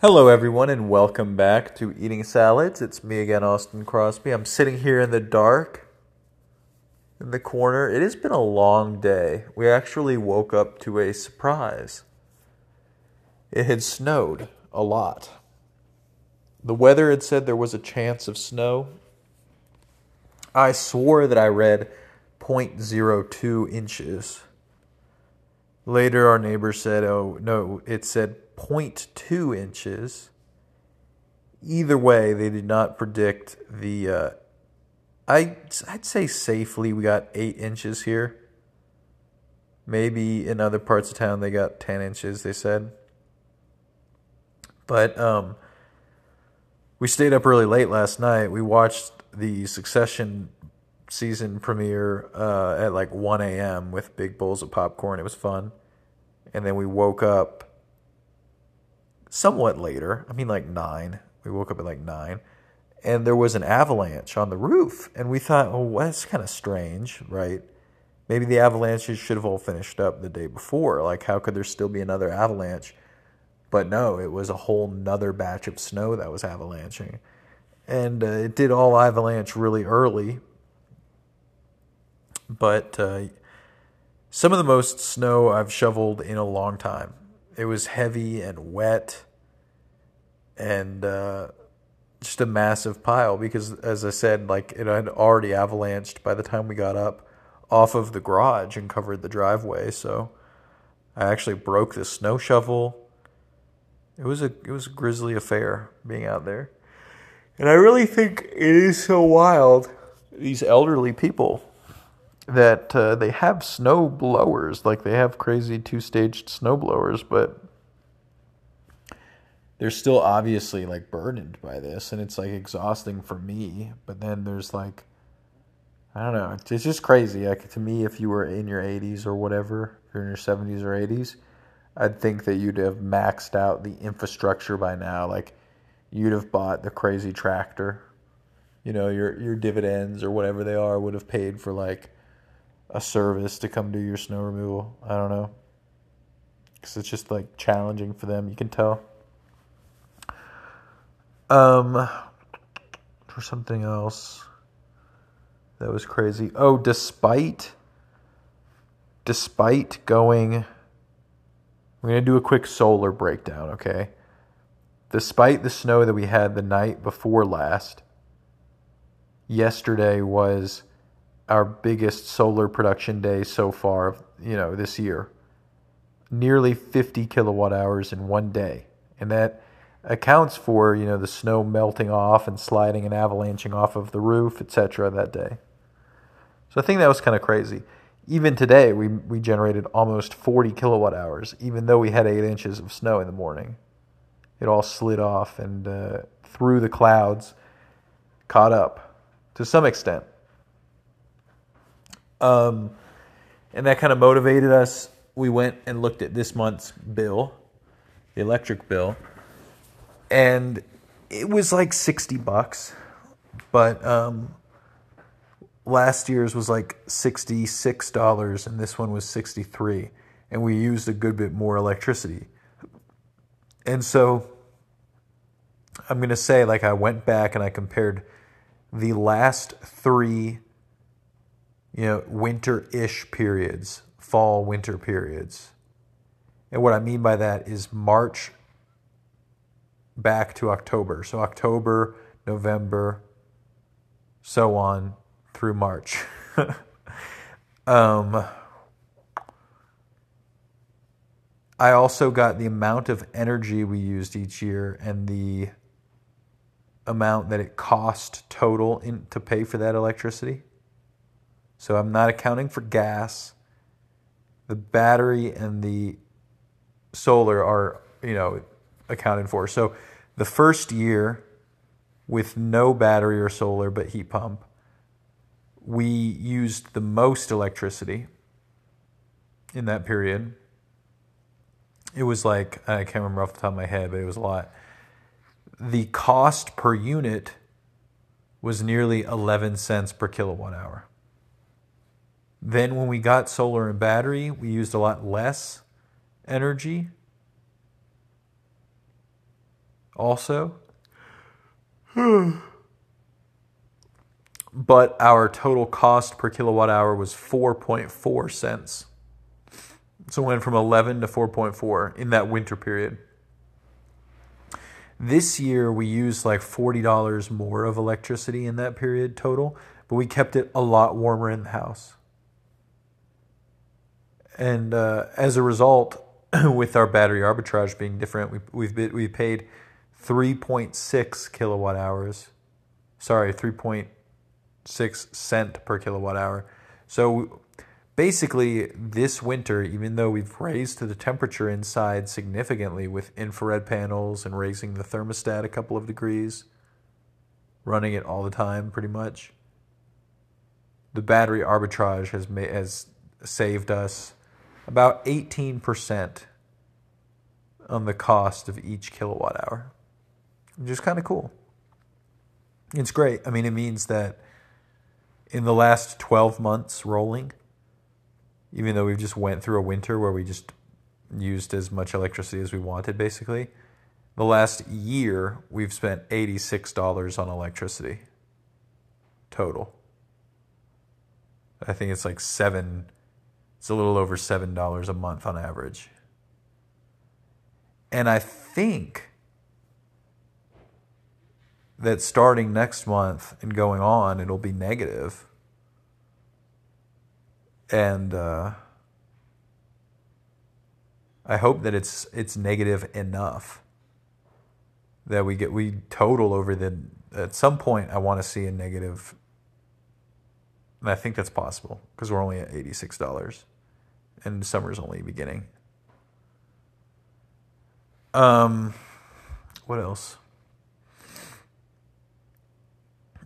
Hello everyone and welcome back to Eating Salads. It's me again, Austin Crosby. I'm sitting here in the dark, in the corner. It has been a long day. We actually woke up to a surprise. It had snowed a lot. The weather had said there was a chance of snow. I swore that I read 0.02 inches. Later our neighbor said, oh no, it said 0.2 inches. Either way, they did not predict the, I'd say safely we got 8 inches here. Maybe in other parts of town they got 10 inches, they said. But we stayed up really late last night. We watched the Succession season premiere at like 1 a.m. with big bowls of popcorn. It was fun. And then we woke up somewhat later, I mean like 9. We woke up at like 9, and there was an avalanche on the roof. And we thought, oh, well, that's kind of strange, right? Maybe the avalanches should have all finished up the day before. Like, how could there still be another avalanche? But no, it was a whole nother batch of snow that was avalanching. And it did all avalanche really early. But some of the most snow I've shoveled in a long time. It was heavy and wet and just a massive pile because, as I said, like it had already avalanched by the time we got up off of the garage and covered the driveway. So I actually broke the snow shovel. It was a grisly affair being out there. And I really think it is so wild, these elderly people, that they have snow blowers, like they have crazy two-staged snow blowers, but they're still obviously like burdened by this, and it's like exhausting for me. But then there's like, I don't know, it's just crazy. Like to me, if you were in your 80s or whatever, if you're in your 70s or 80s, I'd think that you'd have maxed out the infrastructure by now. Like you'd have bought the crazy tractor, you know, your dividends or whatever they are would have paid for like a service to come do your snow removal. I don't know, because it's just like challenging for them, you can tell. Or something else that was crazy. Oh, despite going, we're gonna do a quick solar breakdown, okay? Despite the snow that we had the night before last, yesterday was our biggest solar production day so far, you know, this year. Nearly 50 kilowatt hours in one day. And that accounts for, you know, the snow melting off and sliding and avalanching off of the roof, etc. that day. So I think that was kind of crazy. Even today, we generated almost 40 kilowatt hours, even though we had 8 inches of snow in the morning. It all slid off and through the clouds, caught up to some extent. And that kind of motivated us. We went and looked at this month's bill, the electric bill, and it was like $60, but last year's was like $66 and this one was $63, and we used a good bit more electricity. And so I'm going to say, like, I went back and I compared the last 3, you know, winter-ish periods, fall-winter periods. And what I mean by that is March back to October. So October, November, so on through March. I also got the amount of energy we used each year and the amount that it cost total to pay for that electricity. So I'm not accounting for gas. The battery and the solar are, you know, accounted for. So the first year with no battery or solar but heat pump, we used the most electricity in that period. It was like, I can't remember off the top of my head, but it was a lot. The cost per unit was nearly 11 cents per kilowatt hour. Then when we got solar and battery, we used a lot less energy. also. But our total cost per kilowatt hour was 4.4 cents. So it went from 11 to 4.4 in that winter period. This year we used like $40 more of electricity in that period total, but we kept it a lot warmer in the house. And as a result, with our battery arbitrage being different, we paid 3.6 kilowatt hours. Sorry, 3.6 cent per kilowatt hour. So basically this winter, even though we've raised the temperature inside significantly with infrared panels and raising the thermostat a couple of degrees, running it all the time pretty much, the battery arbitrage has saved us about 18% on the cost of each kilowatt hour, which is kind of cool. It's great. I mean, it means that in the last 12 months rolling, even though we've just went through a winter where we just used as much electricity as we wanted, basically, the last year we've spent $86 on electricity total. I think it's like it's a little over $7 a month on average. And I think that starting next month and going on, it'll be negative. And I hope that it's negative enough that we total over the, at some point I want to see a negative. And I think that's possible because we're only at $86 and summer's only beginning. What else?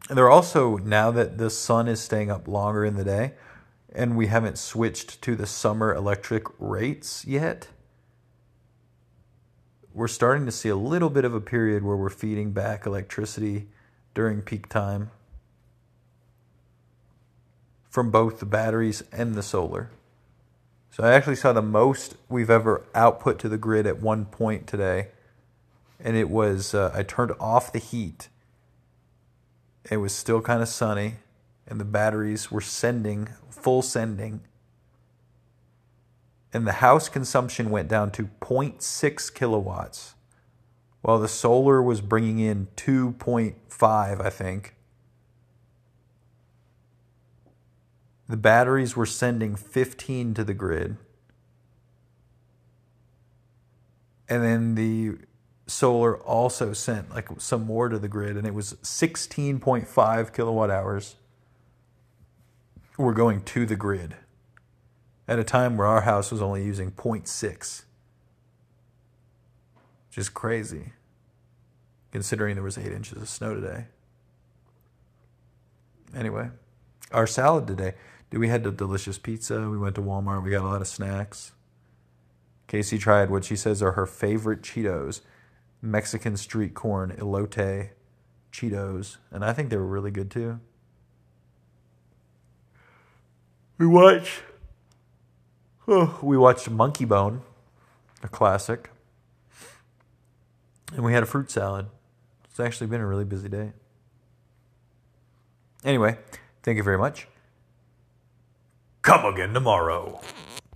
And there are also, now that the sun is staying up longer in the day and we haven't switched to the summer electric rates yet, we're starting to see a little bit of a period where we're feeding back electricity during peak time from both the batteries and the solar. So I actually saw the most we've ever output to the grid at one point today. And it was, I turned off the heat. It was still kind of sunny. And the batteries were full sending. And the house consumption went down to 0.6 kilowatts. While the solar was bringing in 2.5, I think. The batteries were sending 15 to the grid. And then the solar also sent like some more to the grid, and it was 16.5 kilowatt hours were going to the grid at a time where our house was only using 0.6. Which is crazy, considering there was 8 inches of snow today. Anyway, our salad today. We had a delicious pizza. We went to Walmart. We got a lot of snacks. Casey tried what she says are her favorite Cheetos. Mexican street corn, elote, Cheetos. And I think they were really good too. We watched Monkey Bone, a classic. And we had a fruit salad. It's actually been a really busy day. Anyway, thank you very much. Come again tomorrow.